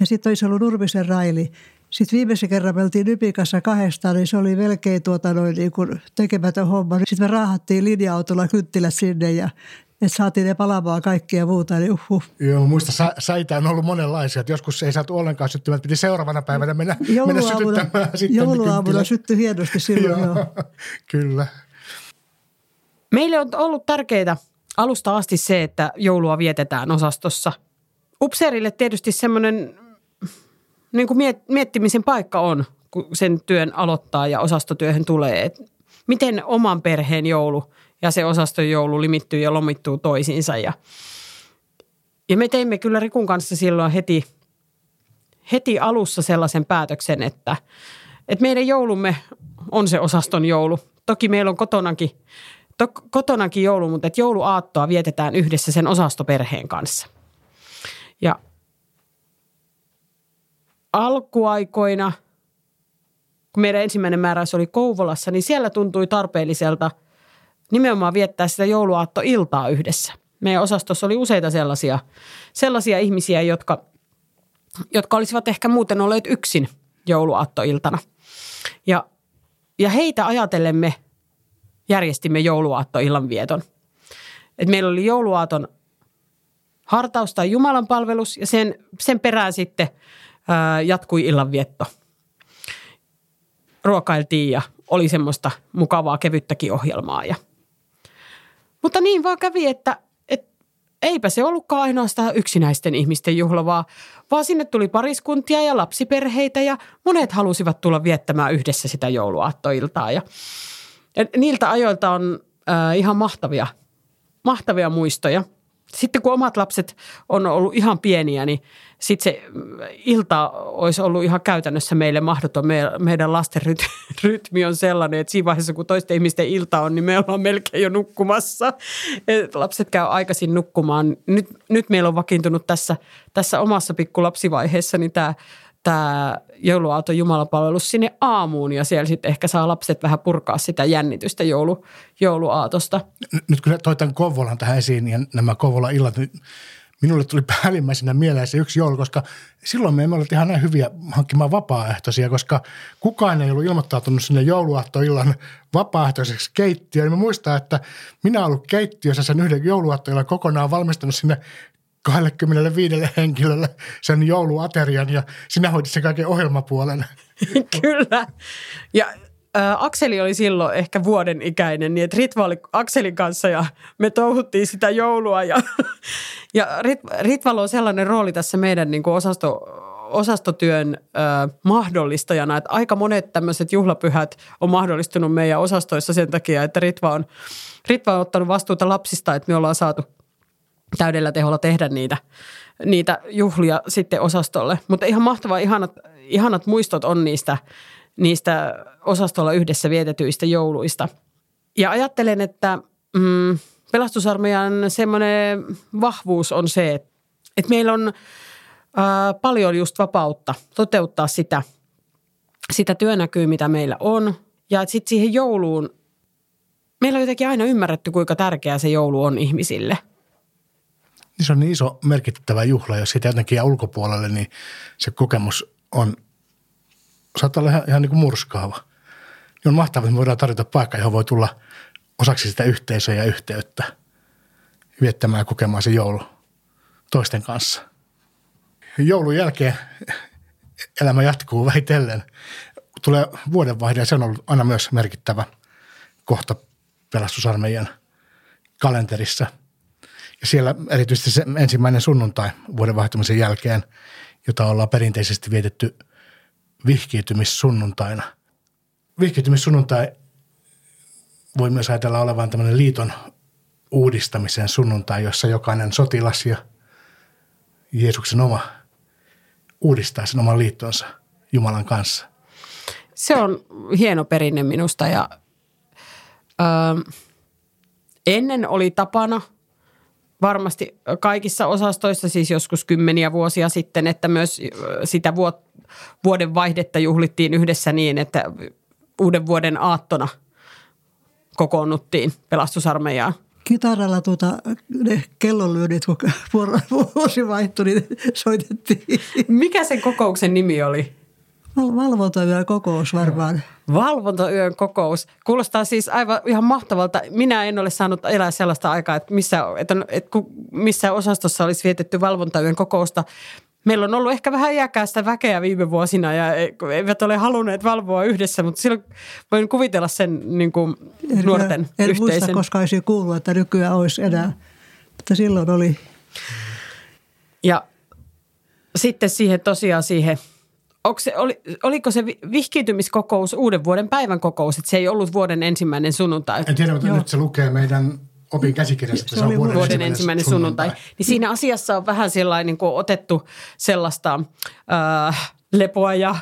Ja sitten olisi ollut Nurmisen Raili. Sitten viimeisen kerran me oltiin Nypin kanssa kahdestaan, niin se oli melkein tuota noin niin kuin tekemätön homma. Sitten me raahattiin linja-autolla kynttilät sinne ja että saatiin ne palaamaan kaikkia ja muuta, niin uhuh. Joo, muista sä, säitä on ollut monenlaisia. Että joskus ei saatu ollenkaan syttymään, piti seuraavana päivänä mennä, mennä sytyttämään. Jouluaamuna syttyi hienosti silloin, joo. joo. Kyllä. Meille on ollut tärkeää alusta asti se, että joulua vietetään osastossa. Upseerille tietysti semmoinen niin kuin miet, miettimisen paikka on, kun sen työn aloittaa ja osastotyöhön tulee. Et miten oman perheen joulu ja se osaston joulu limittyy ja lomittuu toisiinsa. Ja, ja me teimme kyllä Rikun kanssa silloin heti, heti alussa sellaisen päätöksen, että, että meidän joulumme on se osaston joulu. Toki meillä on kotonakin, to, kotonakin joulu, mutta että jouluaattoa vietetään yhdessä sen osastoperheen kanssa. Ja alkuaikoina, kun meidän ensimmäinen määräys oli Kouvolassa, niin siellä tuntui tarpeelliselta nimenomaan viettää sitä jouluaattoiltaa yhdessä. Meidän osastossa oli useita sellaisia, sellaisia ihmisiä, jotka, jotka olisivat ehkä muuten olleet yksin jouluaattoiltana. Ja, ja heitä ajatellemme järjestimme jouluaattoillan vieton. että meillä oli jouluaaton hartaus tai Jumalan palvelus ja sen, sen perään sitten ää, jatkui illanvietto. Ruokailtiin ja oli semmoista mukavaa kevyttäkin ohjelmaa. Ja. Mutta niin vaan kävi, että et, eipä se ollutkaan ainoastaan yksinäisten ihmisten juhla, vaan, vaan sinne tuli pariskuntia ja lapsiperheitä ja monet halusivat tulla viettämään yhdessä sitä jouluaattoiltaa. Ja, ja niiltä ajoilta on ää, ihan mahtavia, mahtavia muistoja. Sitten kun omat lapset on ollut ihan pieniä, niin sitten se ilta olisi ollut ihan käytännössä meille mahdoton. Meidän lasten rytmi on sellainen, että siinä vaiheessa kun toisten ihmisten ilta on, niin me ollaan melkein jo nukkumassa. Lapset käy aikaisin nukkumaan. Nyt, nyt meillä on vakiintunut tässä, tässä omassa pikkulapsivaiheessa niin tämä, tämä jouluaaton jumalanpalvelus sinne aamuun. Ja siellä sitten ehkä saa lapset vähän purkaa sitä jännitystä joulu, jouluaatosta. Nyt kun toi tämän Kouvolan tähän esiin ja nämä Kouvolan illat, niin minulle tuli päällimmäisenä mieleen se yksi joulu, koska silloin me emme ole ihan näin hyviä hankkimaan vapaaehtoisia, koska kukaan ei ollut ilmoittautunut sinne jouluaattoillan vapaaehtoiseksi keittiöön. Mä muistan, että minä olen ollut keittiössä sen yhden jouluaattoillan kokonaan valmistanut sinne kaksikymmentäviisi henkilölle sen jouluaterian ja sinä hoidit sen kaiken ohjelmapuolen. Kyllä. Ja ä, Akseli oli silloin ehkä vuoden ikäinen, niin että Ritva oli Akselin kanssa ja me touhuttiin sitä joulua. Ja, ja Rit, Ritvalla on sellainen rooli tässä meidän niin kuin osasto, osastotyön ä, mahdollistajana, että aika monet tämmöiset juhlapyhät on mahdollistunut meidän osastoissa sen takia, että Ritva on, Ritva on ottanut vastuuta lapsista, että me ollaan saatu täydellä teholla tehdä niitä, niitä juhlia sitten osastolle. Mutta ihan mahtavaa, ihanat, ihanat muistot on niistä, niistä osastolla yhdessä vietetyistä jouluista. Ja ajattelen, että mm, Pelastusarmeijan semmoinen vahvuus on se, että meillä on ää, paljon just vapautta toteuttaa sitä, sitä työnäkyä, mitä meillä on. Ja sitten siihen jouluun, meillä on jotenkin aina ymmärretty, kuinka tärkeää se joulu on ihmisille. Se on niin iso merkittävä juhla, jos siitä jotenkin jää ulkopuolelle, niin se kokemus on, saattaa olla ihan, ihan niin kuin murskaava. Niin on mahtavaa, että me voidaan tarjota paikka, johon voi tulla osaksi sitä yhteisöä ja yhteyttä viettämään ja kokemaan se joulu toisten kanssa. Joulun jälkeen elämä jatkuu vähitellen. Tulee vuodenvaihde ja se on ollut aina myös merkittävä kohta Pelastusarmeijan kalenterissa. Ja siellä erityisesti se ensimmäinen sunnuntai vuoden vaihtumisen jälkeen, jota ollaan perinteisesti vietetty vihkiytymissunnuntaina. Vihkiytymissunnuntai voi myös ajatella olevan tämmöinen liiton uudistamisen sunnuntai, jossa jokainen sotilas ja Jeesuksen oma uudistaa sen oman liittonsa Jumalan kanssa. Se on hieno perinne minusta ja äh, ennen oli tapana varmasti kaikissa osastoissa, siis joskus kymmeniä vuosia sitten, että myös sitä vuoden vaihdetta juhlittiin yhdessä niin, että uuden vuoden aattona kokoonnuttiin Pelastusarmeijaan. Kitaralla tuota, ne kellonlyönnit, kun vuosi vaihtui, niin soitettiin. Mikä sen kokouksen nimi oli? Valvontayön kokous varmaan. Valvontayön kokous. Kuulostaa siis aivan ihan mahtavalta. Minä en ole saanut elää sellaista aikaa, että missä, että, että missä osastossa olisi vietetty valvontayön kokousta. Meillä on ollut ehkä vähän iäkäistä väkeä viime vuosina ja eivät ole halunneet valvoa yhdessä, mutta silloin voin kuvitella sen niin kuin nuorten en, en yhteisen. En muista, koska olisi kuullut, että nykyään olisi enää, mutta silloin oli. Ja sitten siihen tosiaan siihen... Se, oli, oliko se vihkiytymiskokous uuden vuoden päivän kokous, että se ei ollut vuoden ensimmäinen sunnuntai? En tiedä, mutta nyt se lukee meidän opin käsikirjassa, että se, se on vuoden, vuoden ensimmäinen sunnuntai. sunnuntai. Niin siinä asiassa on vähän sellainen, kun on otettu sellaista äh, lepoa ja,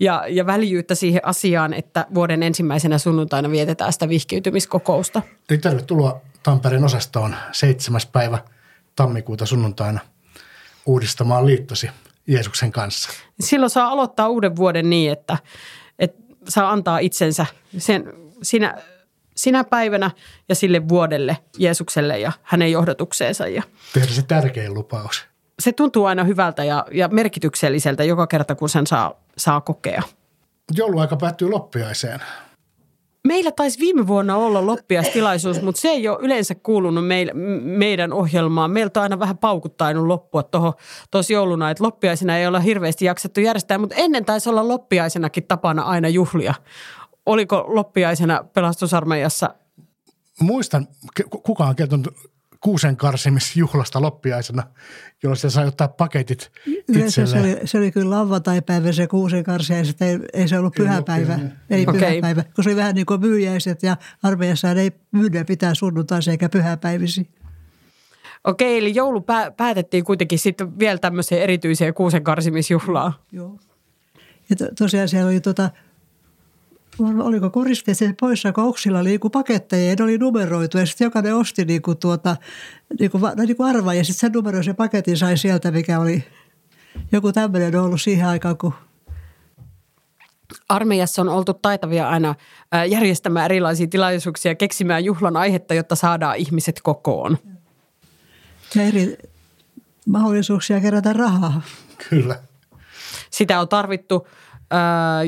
ja, ja väljyyttä siihen asiaan, että vuoden ensimmäisenä sunnuntaina vietetään sitä vihkiytymiskokousta. Eli tervetuloa Tampereen osastoon seitsemäs päivä tammikuuta sunnuntaina uudistamaan liittosi Jeesuksen kanssa. Silloin saa aloittaa uuden vuoden niin, että, että saa antaa itsensä sen, sinä, sinä päivänä ja sille vuodelle Jeesukselle ja hänen johdotukseensa. Ja tehdä se tärkein lupaus. Se tuntuu aina hyvältä ja, ja merkitykselliseltä joka kerta, kun sen saa, saa kokea. Jouluaika päättyy loppiaiseen. meillä taisi viime vuonna olla loppiaistilaisuus, mutta se ei ole yleensä kuulunut meil, meidän ohjelmaan. Meiltä on aina vähän paukuttainut loppua tuossa jouluna, että loppiaisena ei olla hirveästi jaksettu järjestää, mutta ennen taisi olla loppiaisenakin tapana aina juhlia. Oliko loppiaisena Pelastusarmeijassa? Muistan, kukaan on kertonut kuusen karsimisjuhlasta loppiaisena, jolla se sai ottaa paketit itselleen. Se oli, se oli kyllä lauantai-päivä se kuusen karsiaiset, ei, ei se ollut pyhäpäivä, ei okay. pyhäpäivä, kun se oli vähän niin kuin myyjäiset ja armeijassaan ei myydä pitää sunnuntaisia eikä pyhäpäivisi. Okei, okay, eli joulu pä- päätettiin kuitenkin sitten vielä tämmöiseen erityiseen kuusen karsimisjuhlaan. Joo. Ja to, tosiaan siellä oli tuota... Oliko koristeet poissa, kun oksilla oli niinku paketteja ja ne oli numeroitu ja sitten jokainen osti niinku tuota, niinku, niinku arvaa ja sitten sen numeron se paketin sai sieltä, mikä oli joku tämmöinen ollut siihen aikaan, kun... Armeijassa on oltu taitavia aina järjestämään erilaisia tilaisuuksia ja keksimään juhlan aihetta, jotta saadaan ihmiset kokoon. Ja eri mahdollisuuksia kerätä rahaa. Kyllä. Sitä on tarvittu,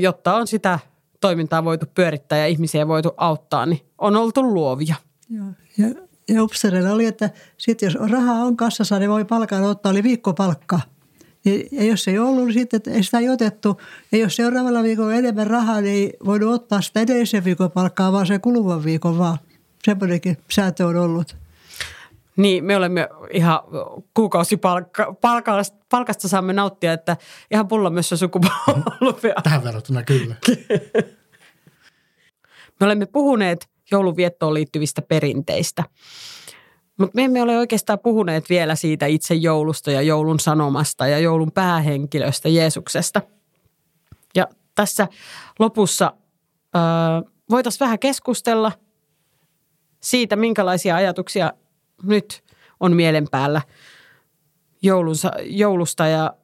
jotta on sitä... toimintaa voitu pyörittää ja ihmisiä voitu auttaa, niin on oltu luovia. Joo, ja, ja upsereilla oli, että sitten jos rahaa on kassassa, niin voi palkan ottaa, oli viikkopalkka. Ja jos ei ollut, niin sitten ei sitä ei otettu. Ja jos seuraavalla viikolla enemmän rahaa, niin ei voinut ottaa sitä edellisen viikon palkkaa, vaan se kuluvan viikon vaan. Semmoinenkin sääntö on ollut. Niin, me olemme ihan kuukausipalkka, palkasta, palkasta saamme nauttia, että ihan pullamössä sukupolvea. Tähän verrattuna kyllä. Me olemme puhuneet jouluviettoon liittyvistä perinteistä, mutta me emme ole oikeastaan puhuneet vielä siitä itse joulusta ja joulun sanomasta ja joulun päähenkilöstä, Jeesuksesta. Ja tässä lopussa äh, voitaisiin vähän keskustella siitä, minkälaisia ajatuksia nyt on mielen päällä joulunsa, joulusta ja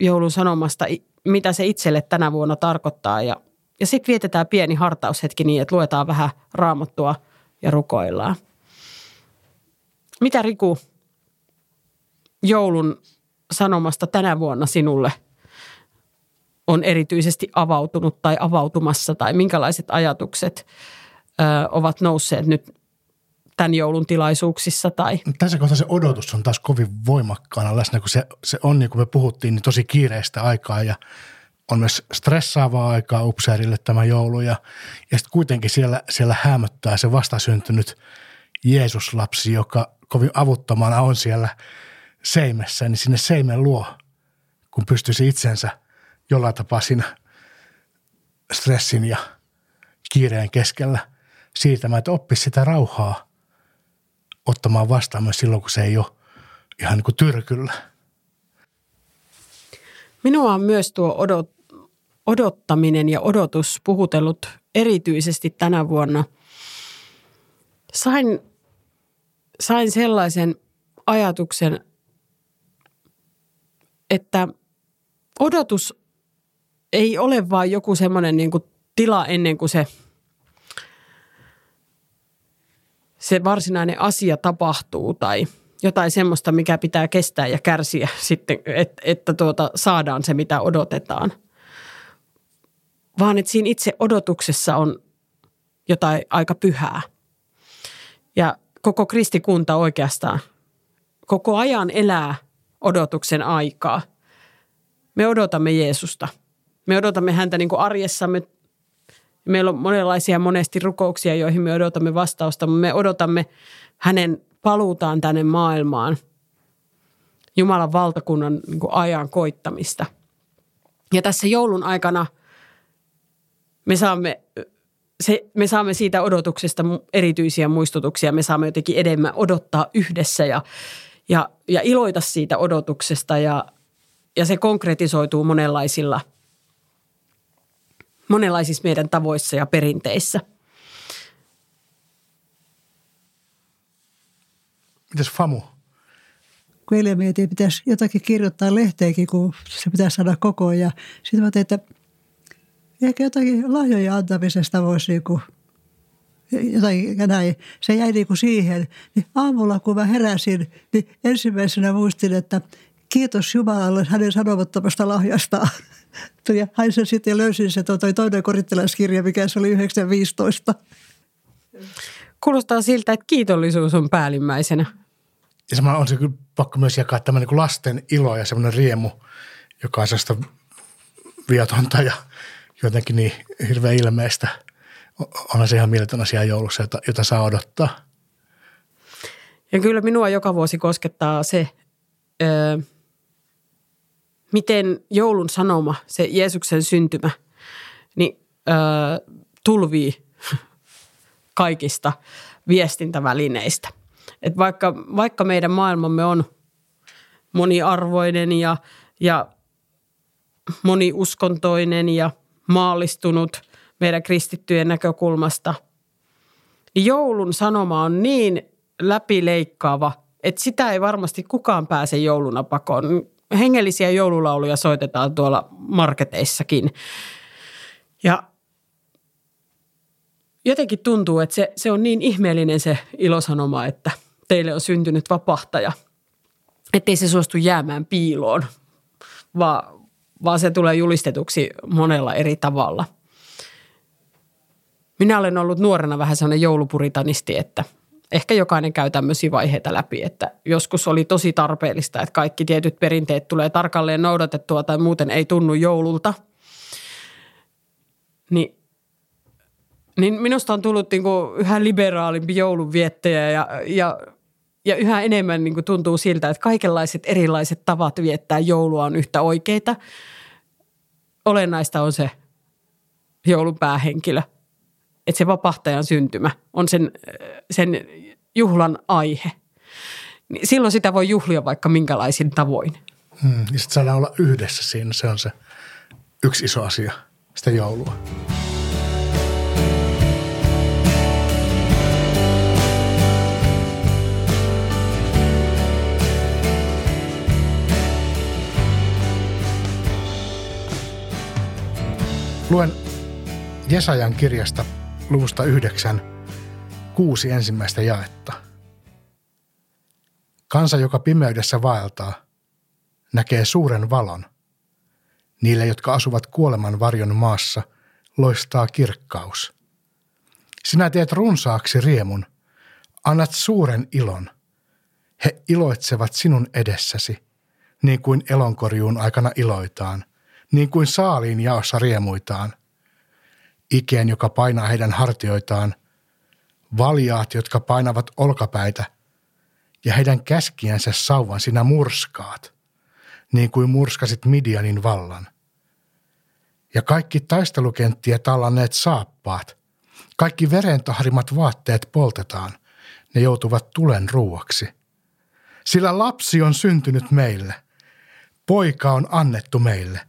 joulun sanomasta, mitä se itselle tänä vuonna tarkoittaa. Ja, ja sitten vietetään pieni hartaushetki niin, että luetaan vähän Raamattua ja rukoillaan. Mitä Riku joulun sanomasta tänä vuonna sinulle on erityisesti avautunut tai avautumassa? Tai minkälaiset ajatukset ö, ovat nousseet nyt tämän joulun tilaisuuksissa tai... Tässä kohtaa se odotus on taas kovin voimakkaana läsnä, kun se, se on, niin kuin me puhuttiin, niin tosi kiireistä aikaa ja on myös stressaavaa aikaa upseerille tämä joulu. Ja, ja sitten kuitenkin siellä, siellä hämöttää se vastasyntynyt Jeesuslapsi, joka kovin avuttomana on siellä seimessä, niin sinne seimen luo, kun pystyisi itsensä jollain tapaa siinä stressin ja kiireen keskellä siirtämään, että oppisi sitä rauhaa ottamaan vastaan myös silloin, kun se ei ole ihan niin kuin tyrkyllä. Minua on myös tuo odot, odottaminen ja odotus puhutellut erityisesti tänä vuonna. Sain, sain sellaisen ajatuksen, että odotus ei ole vaan joku semmoinen niin kuin tila ennen kuin se... se varsinainen asia tapahtuu tai jotain semmoista, mikä pitää kestää ja kärsiä sitten, että, että tuota, saadaan se, mitä odotetaan. Vaan että siinä itse odotuksessa on jotain aika pyhää. Ja koko kristikunta oikeastaan koko ajan elää odotuksen aikaa. Me odotamme Jeesusta. Me odotamme häntä niin kuin arjessamme. Meillä on monenlaisia monesti rukouksia, joihin me odotamme vastausta, mutta me odotamme hänen paluutaan tänne maailmaan, Jumalan valtakunnan niin kuin ajan koittamista. Ja tässä joulun aikana me saamme, se, me saamme siitä odotuksesta erityisiä muistutuksia. Me saamme jotenkin enemmän odottaa yhdessä ja, ja, ja iloita siitä odotuksesta ja, ja se konkretisoituu monenlaisilla monenlaisissa meidän tavoissa ja perinteissä. Mitäs Famu? Kun eilen mietin, pitäisi jotakin kirjoittaa lehteenkin, kun se pitäisi saada kokoon. Ja sitten mä tein, että ehkä jotakin lahjoja antamisesta voisi niin kuin, jotakin ja näin. Se jäi niin kuin siihen. Niin aamulla, kun mä heräsin, niin ensimmäisenä muistin, että kiitos Jumalalle hänen sanomattomasta lahjastaan. Ja hain sen sitten ja löysin se toi toinen korintilaiskirja, mikä se oli yhdeksän viisitoista. Kuulostaa siltä, että kiitollisuus on päällimmäisenä. Ja samalla on se kyllä pakko myös jakaa tämä niin kuin lasten ilo ja semmoinen riemu, joka on sellaista viatonta ja jotenkin niin hirveän ilmeistä. Onhan se ihan mieletön asia joulussa, jota, jota saa odottaa. Ja kyllä minua joka vuosi koskettaa se, öö, miten joulun sanoma, se Jeesuksen syntymä, niin öö, tulvii kaikista viestintävälineistä. Et vaikka, vaikka meidän maailmamme on moniarvoinen ja, ja moniuskontoinen ja maallistunut meidän kristittyjen näkökulmasta, niin joulun sanoma on niin läpileikkaava, että sitä ei varmasti kukaan pääse jouluna pakoon. Hengellisiä joululauluja soitetaan tuolla marketeissakin. Ja jotenkin tuntuu, että se, se on niin ihmeellinen se ilosanoma, että teille on syntynyt vapahtaja. Ettei se suostu jäämään piiloon, vaan, vaan se tulee julistetuksi monella eri tavalla. Minä olen ollut nuorena vähän sellainen joulupuritanisti, että ehkä jokainen käy tämmöisiä vaiheita läpi, että joskus oli tosi tarpeellista, että kaikki tietyt perinteet tulee tarkalleen noudatettua tai muuten ei tunnu joululta. Ni, niin minusta on tullut niinku yhä liberaalimpi joulunviettäjä ja, ja, ja yhä enemmän niinku tuntuu siltä, että kaikenlaiset erilaiset tavat viettää joulua on yhtä oikeita. Olennaista on se joulun päähenkilö. Että se vapahtajan syntymä on sen, sen juhlan aihe. Niin silloin sitä voi juhlia vaikka minkälaisin tavoin. Hmm, ja sitten saadaan olla yhdessä siinä. Se on se yksi iso asia, sitä joulua. Luen Jesajan kirjasta. Luvusta yhdeksän, kuusi ensimmäistä jaetta. Kansa, joka pimeydessä vaeltaa, näkee suuren valon. Niille, jotka asuvat kuoleman varjon maassa, loistaa kirkkaus. Sinä teet runsaaksi riemun, annat suuren ilon. He iloitsevat sinun edessäsi, niin kuin elonkorjuun aikana iloitaan, niin kuin saaliin jaossa riemuitaan. Ikeen, joka painaa heidän hartioitaan, valjaat, jotka painavat olkapäitä, ja heidän käskiänsä sauvan sinä murskaat, niin kuin murskasit Midianin vallan. Ja kaikki taistelukenttiä tallanneet saappaat, kaikki verentahrimat vaatteet poltetaan, ne joutuvat tulen ruuaksi. Sillä lapsi on syntynyt meille, poika on annettu meille.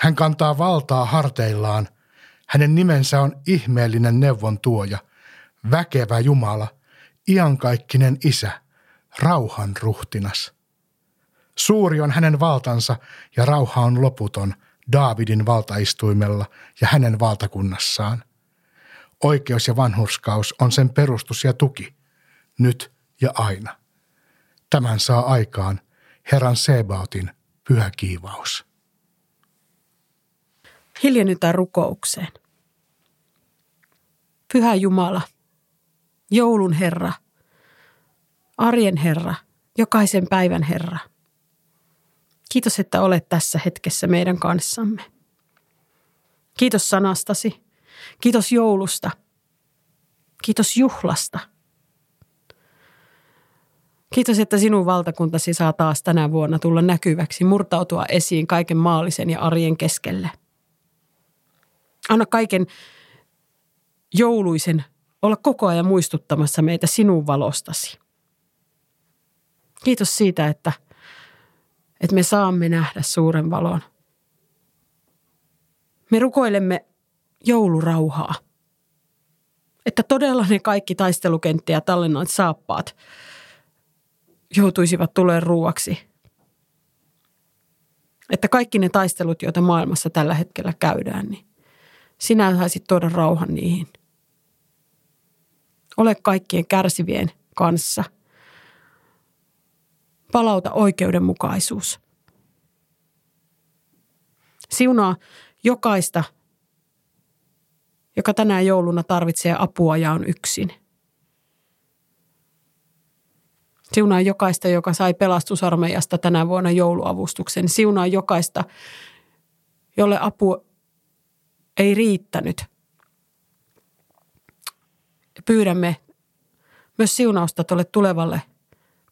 Hän kantaa valtaa harteillaan. Hänen nimensä on ihmeellinen neuvontuoja, väkevä Jumala, iankaikkinen Isä, rauhan ruhtinas. Suuri on hänen valtansa ja rauha on loputon Daavidin valtaistuimella ja hänen valtakunnassaan. Oikeus ja vanhurskaus on sen perustus ja tuki, nyt ja aina. Tämän saa aikaan Herran Sebaotin pyhä kiivaus. Hiljennytään rukoukseen. Pyhä Jumala, joulun Herra, arjen Herra, jokaisen päivän Herra. Kiitos, että olet tässä hetkessä meidän kanssamme. Kiitos sanastasi. Kiitos joulusta. Kiitos juhlasta. Kiitos, että sinun valtakuntasi saa taas tänä vuonna tulla näkyväksi, murtautua esiin kaiken maallisen ja arjen keskelle. Anna kaiken jouluisen olla koko ajan muistuttamassa meitä sinun valostasi. Kiitos siitä, että, että me saamme nähdä suuren valon. Me rukoilemme joulurauhaa. Että todella ne kaikki taistelukenttiä ja tallennoit saappaat joutuisivat tuleen ruuaksi. Että kaikki ne taistelut, joita maailmassa tällä hetkellä käydään, niin sinä saisit tuoda rauhan niihin. Ole kaikkien kärsivien kanssa. palauta oikeudenmukaisuus. Siunaa jokaista, joka tänä jouluna tarvitsee apua ja on yksin. Siunaa jokaista, joka sai Pelastusarmeijasta tänä vuonna jouluavustuksen. Siunaa jokaista, jolle apu ei riittänyt. Pyydämme myös siunausta tuolle tulevalle,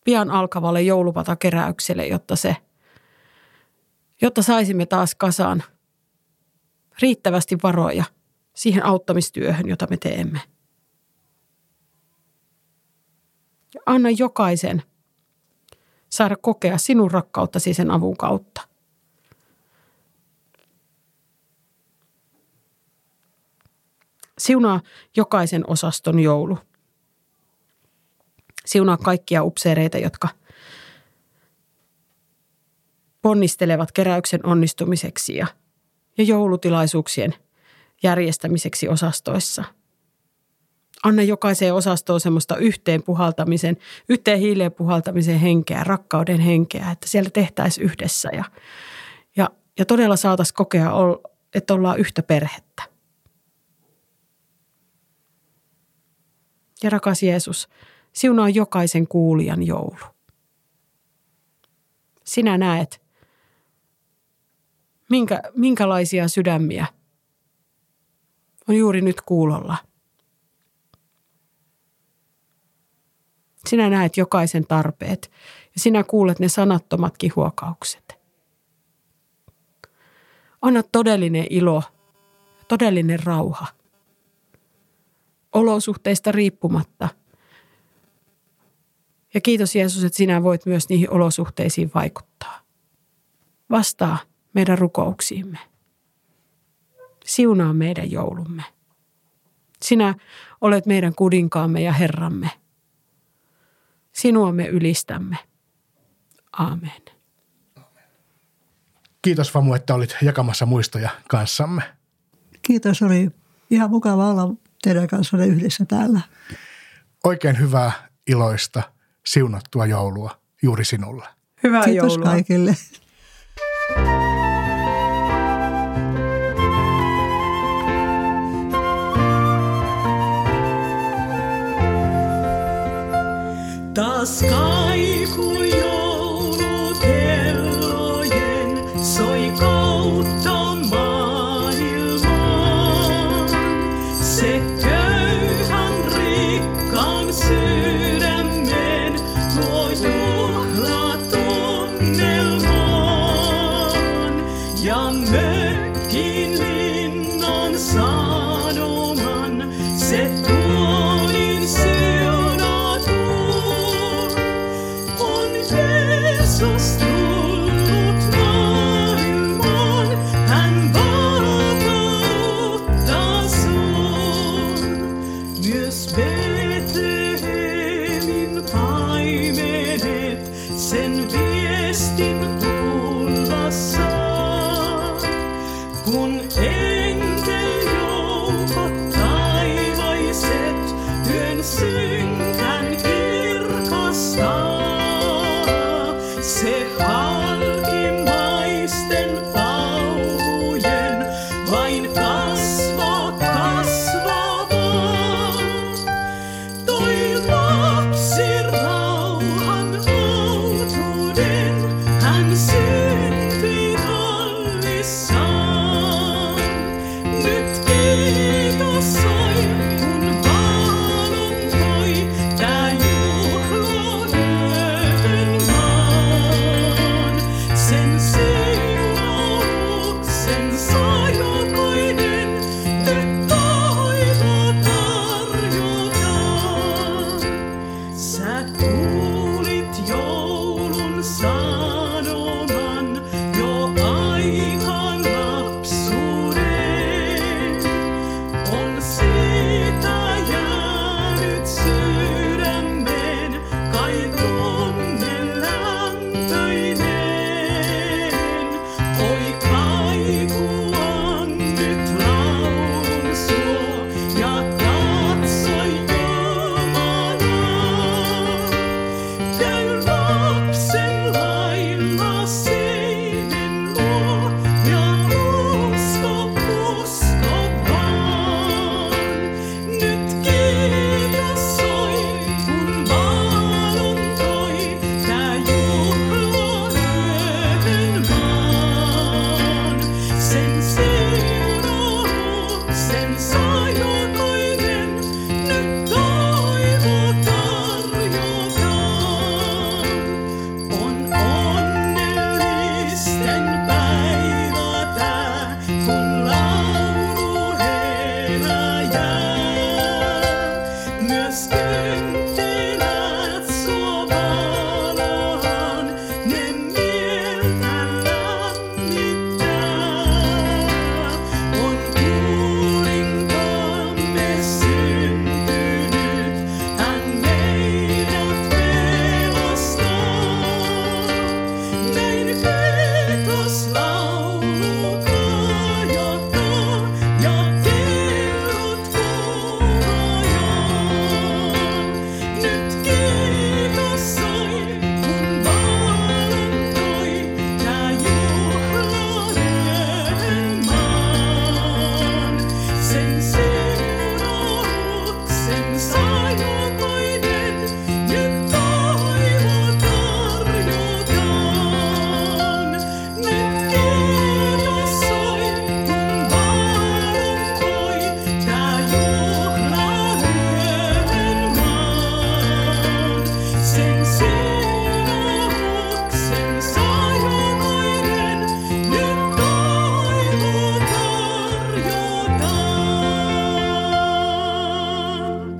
pian alkavalle joulupatakeräykselle, jotta, se, jotta saisimme taas kasaan riittävästi varoja siihen auttamistyöhön, jota me teemme. Anna jokaisen saada kokea sinun rakkauttasi sen avun kautta. Siunaa jokaisen osaston joulu. Siunaa kaikkia upseereita, jotka ponnistelevat keräyksen onnistumiseksi ja, ja joulutilaisuuksien järjestämiseksi osastoissa. Anna jokaiseen osastoon semmoista yhteen puhaltamisen, yhteen hiileen puhaltamisen henkeä, rakkauden henkeä, että siellä tehtäisiin yhdessä ja, ja, ja todella saataisiin kokea, että ollaan yhtä perhettä. Ja rakas Jeesus, siunaa jokaisen kuulijan joulu. Sinä näet, minkä, minkälaisia sydämiä on juuri nyt kuulolla. Sinä näet jokaisen tarpeet ja sinä kuulet ne sanattomatkin huokaukset. Anna todellinen ilo, todellinen rauha. Olosuhteista riippumatta. Ja kiitos Jeesus, että sinä voit myös niihin olosuhteisiin vaikuttaa. Vastaa meidän rukouksiimme. Siunaa meidän joulumme. Sinä olet meidän kudinkaamme ja Herramme. Sinua me ylistämme. Aamen. Kiitos Famu, että olit jakamassa muistoja kanssamme. Kiitos, oli ihan mukava olla teidän kanssanne yhdessä täällä. Oikein hyvää, iloista, siunattua joulua juuri sinulle. Hyvää kiitos joulua. Kiitos kaikille. Taas kaikuu joulukellojen, soi kautta maailmaan. Se köyhän rikkaan sydämen tuo juhlatunnelmaan. Ja mökin linnan sanoman se tuonin sydämen. Jeesus tullut maailmaan, hän valokauttaa sun. Myös Betlehemin paimenet sen viestin kuulla saa. Kun enkelijoukot taivaiset yön synkän kirkastaa. Se halkimmaisten pauhujen vain kasvaa, kasvaa vaan. Toi lapsi rauhan outuuden, hän syntyi kallissaan. Nyt kiitos soi. Sing.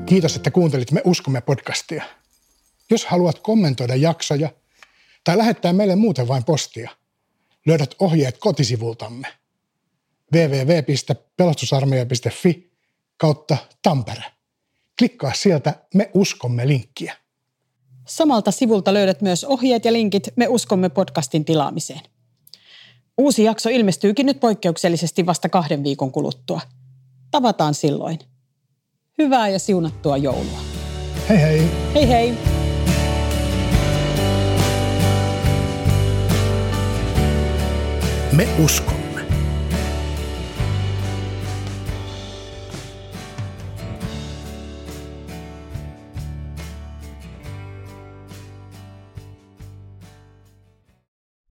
Kiitos, että kuuntelit Me uskomme podcastia. Jos haluat kommentoida jaksoja tai lähettää meille muuten vain postia, löydät ohjeet kotisivultamme www piste pelastusarmeija piste fi kautta Tampere. Klikkaa sieltä Me uskomme linkkiä. Samalta sivulta löydät myös ohjeet ja linkit Me uskomme podcastin tilaamiseen. Uusi jakso ilmestyykin nyt poikkeuksellisesti vasta kahden viikon kuluttua. Tavataan silloin. Hyvää ja siunattua joulua. Hei hei. Hei hei. Me uskomme.